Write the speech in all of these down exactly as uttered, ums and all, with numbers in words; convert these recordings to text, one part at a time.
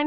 I'm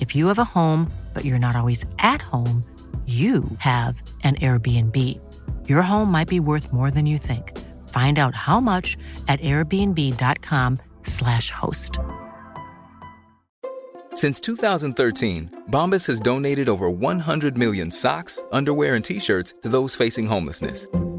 If you have a home, but you're not always at home, you have an Airbnb. Your home might be worth more than you think. Find out how much at airbnb dot com slash host. Since two thousand thirteen, Bombas has donated over one hundred million socks, underwear, and T-shirts to those facing homelessness.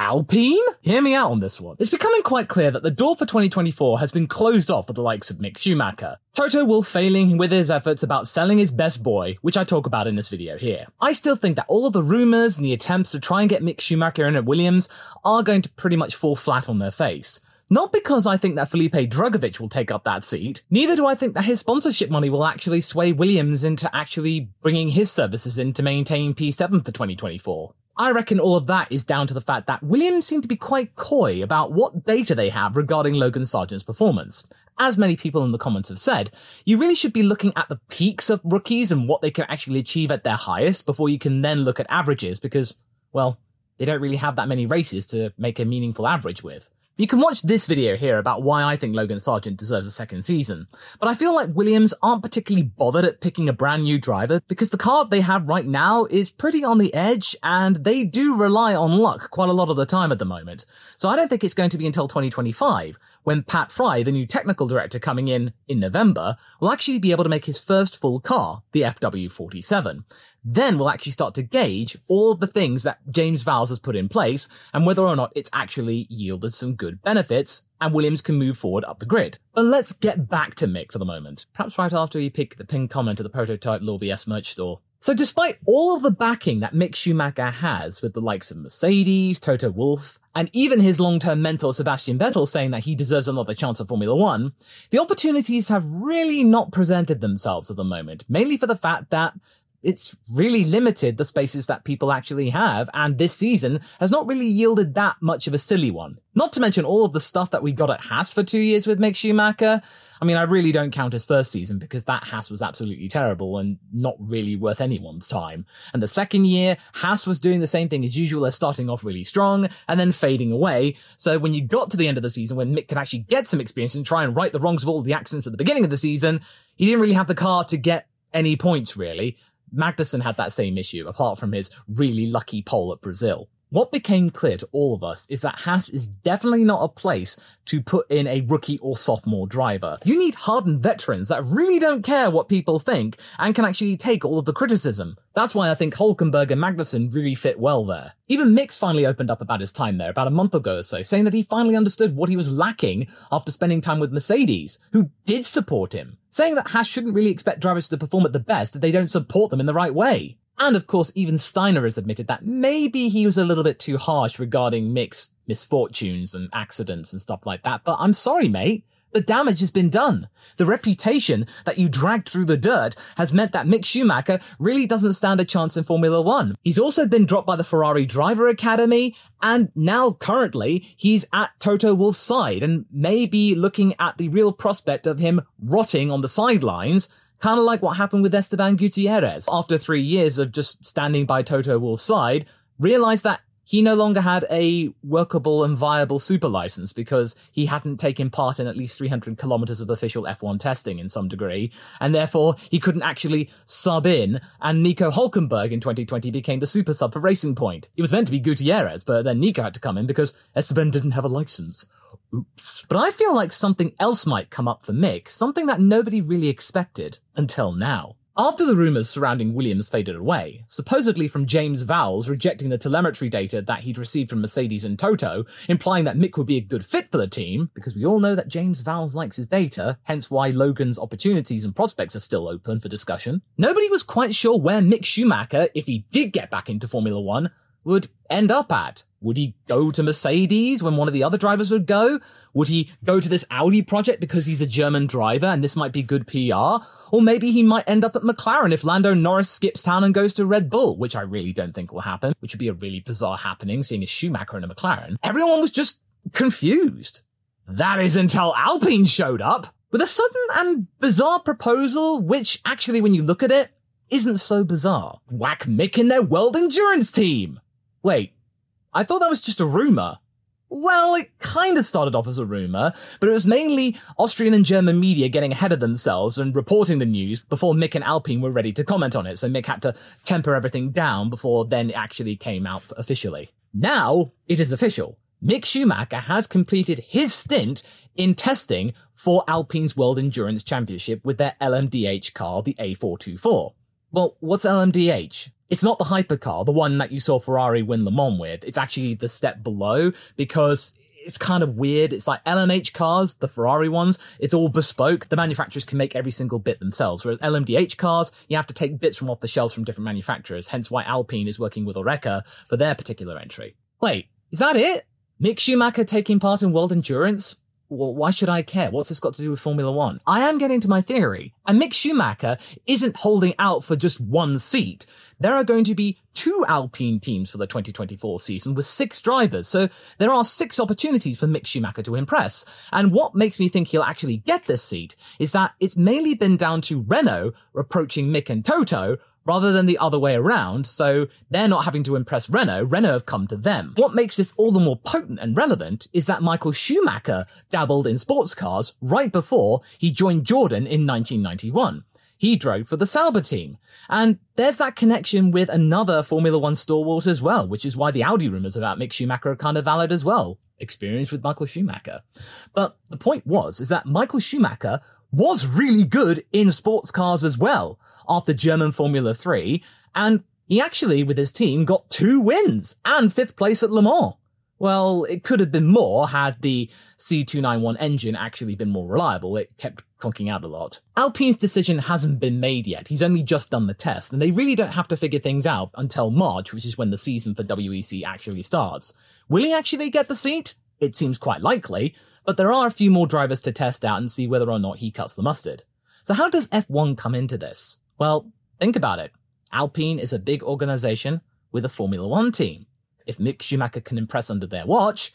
Alpine? Hear me out on this one. It's becoming quite clear that the door for twenty twenty-four has been closed off for the likes of Mick Schumacher. Toto Wolff failing with his efforts about selling his best boy, which I talk about in this video here. I still think that all of the rumours and the attempts to try and get Mick Schumacher in at Williams are going to pretty much fall flat on their face. Not because I think that Felipe Drugovich will take up that seat, neither do I think that his sponsorship money will actually sway Williams into actually bringing his services in to maintain P seven for twenty twenty-four. I reckon all of that is down to the fact that Williams seem to be quite coy about what data they have regarding Logan Sargeant's performance. As many people in the comments have said, you really should be looking at the peaks of rookies and what they can actually achieve at their highest before you can then look at averages because, well, they don't really have that many races to make a meaningful average with. You can watch this video here about why I think Logan Sargeant deserves a second season, but I feel like Williams aren't particularly bothered at picking a brand new driver because the card they have right now is pretty on the edge and they do rely on luck quite a lot of the time at the moment. So I don't think it's going to be until twenty twenty-five when Pat Fry, the new technical director coming in in November, will actually be able to make his first full car, the F W forty-seven. Then we'll actually start to gauge all the things that James Vowles has put in place and whether or not it's actually yielded some good benefits and Williams can move forward up the grid. But let's get back to Mick for the moment, perhaps right after we pick the pinned comment of the prototype Law B S merch store. So despite all of the backing that Mick Schumacher has with the likes of Mercedes, Toto Wolff, and even his long-term mentor Sebastian Vettel saying that he deserves another chance at Formula One, the opportunities have really not presented themselves at the moment, mainly for the fact that it's really limited the spaces that people actually have, and this season has not really yielded that much of a silly one. Not to mention all of the stuff that we got at Haas for two years with Mick Schumacher. I mean, I really don't count his first season because that Haas was absolutely terrible and not really worth anyone's time. And the second year, Haas was doing the same thing as usual. They're starting off really strong and then fading away. So when you got to the end of the season, when Mick could actually get some experience and try and right the wrongs of all the accidents at the beginning of the season, he didn't really have the car to get any points, really. Magnussen had that same issue, apart from his really lucky pole at Brazil. What became clear to all of us is that Haas is definitely not a place to put in a rookie or sophomore driver. You need hardened veterans that really don't care what people think and can actually take all of the criticism. That's why I think Hülkenberg and Magnussen really fit well there. Even Mick's finally opened up about his time there about a month ago or so, saying that he finally understood what he was lacking after spending time with Mercedes, who did support him, saying that Haas shouldn't really expect drivers to perform at the best if they don't support them in the right way. And of course, even Steiner has admitted that maybe he was a little bit too harsh regarding Mick's misfortunes and accidents and stuff like that. But I'm sorry, mate. The damage has been done. The reputation that you dragged through the dirt has meant that Mick Schumacher really doesn't stand a chance in Formula One. He's also been dropped by the Ferrari Driver Academy, and now currently he's at Toto Wolff's side and may be looking at the real prospect of him rotting on the sidelines, kind of like what happened with Esteban Gutiérrez. After three years of just standing by Toto Wolff's side, realised that he no longer had a workable and viable super license because he hadn't taken part in at least three hundred kilometers of official F one testing in some degree, and therefore he couldn't actually sub in, and Nico Hülkenberg in twenty twenty became the super sub for Racing Point. It was meant to be Gutiérrez, but then Nico had to come in because Esteban didn't have a license. Oops. But I feel like something else might come up for Mick, something that nobody really expected until now. After the rumours surrounding Williams faded away, supposedly from James Vowles rejecting the telemetry data that he'd received from Mercedes and Toto, implying that Mick would be a good fit for the team, because we all know that James Vowles likes his data, hence why Logan's opportunities and prospects are still open for discussion, nobody was quite sure where Mick Schumacher, if he did get back into Formula One, would end up at. Would he go to Mercedes when one of the other drivers would go? Would he go to this Audi project because he's a German driver and this might be good P R? Or maybe he might end up at McLaren if Lando Norris skips town and goes to Red Bull, which I really don't think will happen, which would be a really bizarre happening, seeing a Schumacher and a McLaren. Everyone was just confused. That is until Alpine showed up with a sudden and bizarre proposal, which actually, when you look at it, isn't so bizarre. Whack Mick in their World Endurance team! Wait. I thought that was just a rumour. Well, it kind of started off as a rumour, but it was mainly Austrian and German media getting ahead of themselves and reporting the news before Mick and Alpine were ready to comment on it, so Mick had to temper everything down before then it actually came out officially. Now, it is official. Mick Schumacher has completed his stint in testing for Alpine's World Endurance Championship with their L M D H car, the A four twenty-four. Well, what's L M D H? It's not the hypercar, the one that you saw Ferrari win Le Mans with. It's actually the step below because it's kind of weird. It's like L M H cars, the Ferrari ones, it's all bespoke. The manufacturers can make every single bit themselves. Whereas L M D H cars, you have to take bits from off the shelves from different manufacturers, hence why Alpine is working with Oreca for their particular entry. Wait, is that it? Mick Schumacher taking part in World Endurance? Well, why should I care? What's this got to do with Formula One? I am getting to my theory. And Mick Schumacher isn't holding out for just one seat. There are going to be two Alpine teams for the twenty twenty-four season with six drivers. So there are six opportunities for Mick Schumacher to impress. And what makes me think he'll actually get this seat is that it's mainly been down to Renault approaching Mick and Toto rather than the other way around, so they're not having to impress Renault, Renault have come to them. What makes this all the more potent and relevant is that Michael Schumacher dabbled in sports cars right before he joined Jordan in nineteen ninety-one. He drove for the Sauber team. And there's that connection with another Formula One stalwart as well, which is why the Audi rumours about Mick Schumacher are kind of valid as well. Experience with Michael Schumacher. But the point was, is that Michael Schumacher was really good in sports cars as well after German Formula three, and he actually, with his team, got two wins and fifth place at Le Mans. Well, it could have been more had the C two ninety-one engine actually been more reliable. It kept conking out a lot. Alpine's decision hasn't been made yet. He's only just done the test, and they really don't have to figure things out until March, which is when the season for W E C actually starts. Will he actually get the seat? It seems quite likely, but there are a few more drivers to test out and see whether or not he cuts the mustard. So how does F one come into this? Well, think about it. Alpine is a big organisation with a Formula One team. If Mick Schumacher can impress under their watch,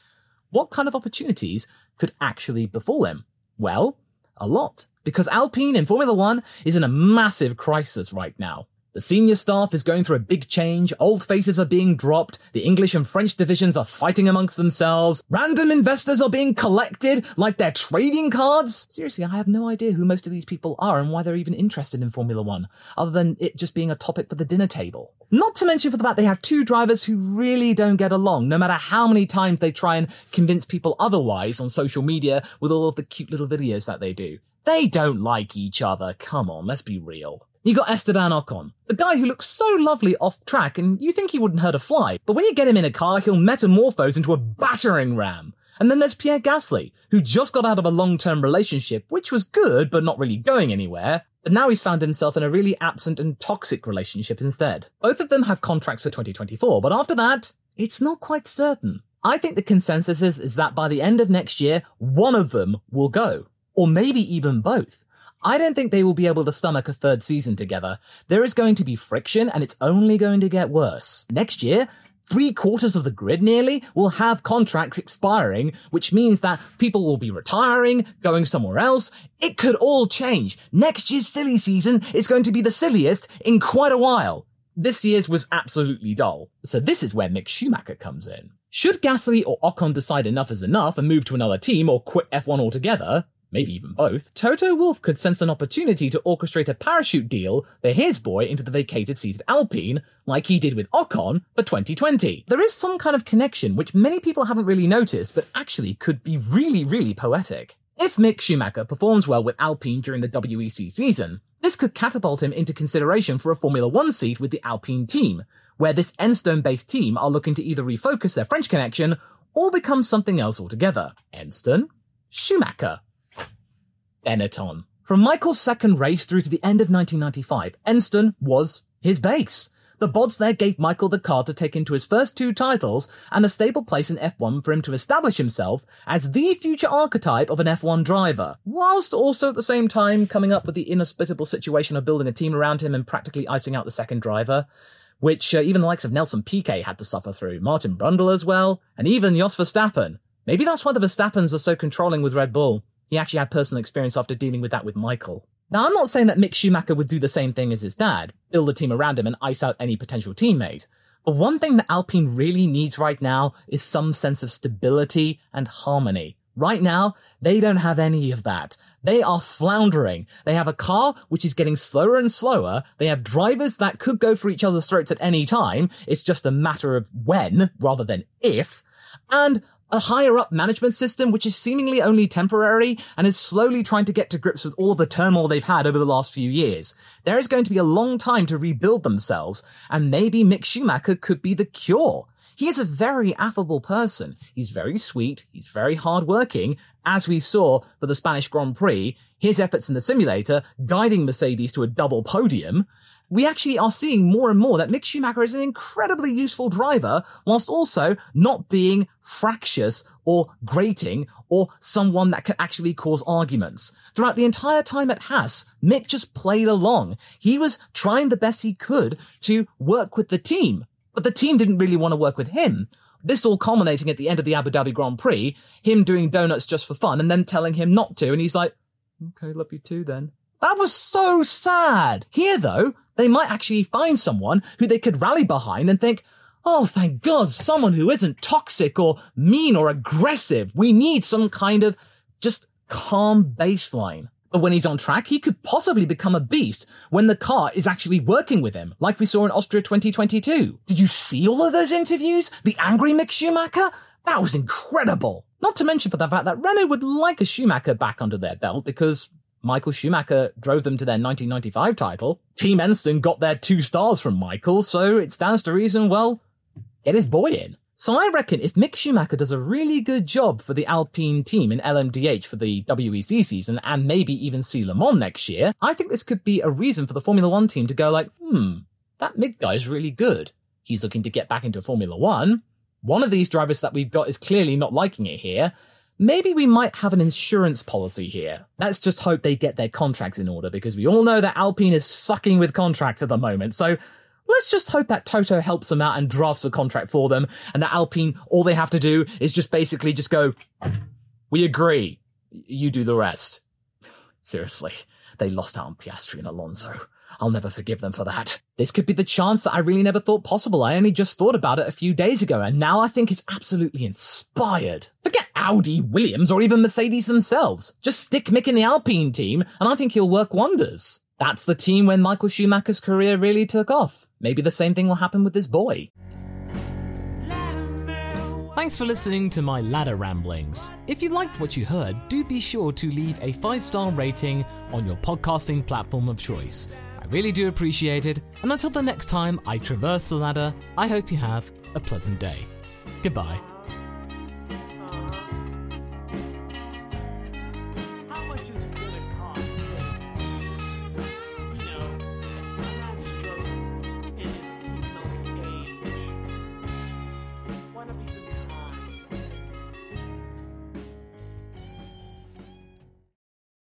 what kind of opportunities could actually befall him? Well, a lot, because Alpine in Formula One is in a massive crisis right now. The senior staff is going through a big change, old faces are being dropped, the English and French divisions are fighting amongst themselves, random investors are being collected like they're trading cards. Seriously, I have no idea who most of these people are and why they're even interested in Formula One, other than it just being a topic for the dinner table. Not to mention for the fact they have two drivers who really don't get along, no matter how many times they try and convince people otherwise on social media with all of the cute little videos that they do. They don't like each other, come on, let's be real. You got Esteban Ocon, the guy who looks so lovely off track and you think he wouldn't hurt a fly, but when you get him in a car, he'll metamorphose into a battering ram. And then there's Pierre Gasly, who just got out of a long-term relationship, which was good, but not really going anywhere. But now he's found himself in a really absent and toxic relationship instead. Both of them have contracts for twenty twenty-four, but after that, it's not quite certain. I think the consensus is, is that by the end of next year, one of them will go, or maybe even both. I don't think they will be able to stomach a third season together. There is going to be friction, and it's only going to get worse. Next year, three quarters of the grid nearly will have contracts expiring, which means that people will be retiring, going somewhere else. It could all change. Next year's silly season is going to be the silliest in quite a while. this year's was absolutely dull, so this is where Mick Schumacher comes in. Should Gasly or Ocon decide enough is enough and move to another team or quit F one altogether, maybe even both, Toto Wolff could sense an opportunity to orchestrate a parachute deal for his boy into the vacated seat at Alpine, like he did with Ocon for twenty twenty. There is some kind of connection which many people haven't really noticed, but actually could be really, really poetic. If Mick Schumacher performs well with Alpine during the W E C season, this could catapult him into consideration for a Formula one seat with the Alpine team, where this Enstone-based team are looking to either refocus their French connection or become something else altogether. Enstone? Schumacher. Benetton. From Michael's second race through to the end of nineteen ninety-five, Enstone was his base. The bods there gave Michael the car to take into his first two titles and a stable place in F one for him to establish himself as the future archetype of an F one driver, whilst also at the same time coming up with the inhospitable situation of building a team around him and practically icing out the second driver, which uh, even the likes of Nelson Piquet had to suffer through, Martin Brundle as well, and even Jos Verstappen. Maybe that's why the Verstappens are so controlling with Red Bull. He actually had personal experience after dealing with that with Michael. Now, I'm not saying that Mick Schumacher would do the same thing as his dad, build a team around him and ice out any potential teammate. But one thing that Alpine really needs right now is some sense of stability and harmony. Right now, they don't have any of that. They are floundering. They have a car which is getting slower and slower. They have drivers that could go for each other's throats at any time. It's just a matter of when rather than if. And a higher-up management system which is seemingly only temporary and is slowly trying to get to grips with all the turmoil they've had over the last few years. There is going to be a long time to rebuild themselves, and maybe Mick Schumacher could be the cure. He is a very affable person. He's very sweet, he's very hard-working. As we saw for the Spanish Grand Prix, his efforts in the simulator guiding Mercedes to a double podium. We actually are seeing more and more that Mick Schumacher is an incredibly useful driver whilst also not being fractious or grating or someone that can actually cause arguments. Throughout the entire time at Haas, Mick just played along. He was trying the best he could to work with the team, but the team didn't really want to work with him. This all culminating at the end of the Abu Dhabi Grand Prix, him doing donuts just for fun and then telling him not to, and he's like, okay, love you too then. That was so sad. Here though, they might actually find someone who they could rally behind and think, oh, thank God, someone who isn't toxic or mean or aggressive. We need some kind of just calm baseline. But when he's on track, he could possibly become a beast when the car is actually working with him, like we saw in Austria twenty twenty-two. Did you see all of those interviews? The angry Mick Schumacher? That was incredible. Not to mention for the fact that Renault would like a Schumacher back under their belt because Michael Schumacher drove them to their nineteen ninety-five title. Team Enstone got their two stars from Michael, so it stands to reason, well, get his boy in. So I reckon if Mick Schumacher does a really good job for the Alpine team in L M D H for the W E C season and maybe even see Le Mans next year, I think this could be a reason for the Formula one team to go like, hmm, that Mick guy's really good. He's looking to get back into Formula one. One of these drivers that we've got is clearly not liking it here. Maybe we might have an insurance policy here. Let's just hope they get their contracts in order because we all know that Alpine is sucking with contracts at the moment. So let's just hope that Toto helps them out and drafts a contract for them and that Alpine, all they have to do is just basically just go, we agree, you do the rest. Seriously, they lost out on Piastri and Alonso. I'll never forgive them for that. This could be the chance that I really never thought possible. I only just thought about it a few days ago, and now I think it's absolutely inspired. Forget Audi, Williams, or even Mercedes themselves. Just stick Mick in the Alpine team, and I think he'll work wonders. That's the team when Michael Schumacher's career really took off. Maybe the same thing will happen with this boy. Thanks for listening to my ladder ramblings. If you liked what you heard, do be sure to leave a five-star rating on your podcasting platform of choice. I really do appreciate it, and until the next time I traverse the ladder, I hope you have a pleasant day. Goodbye.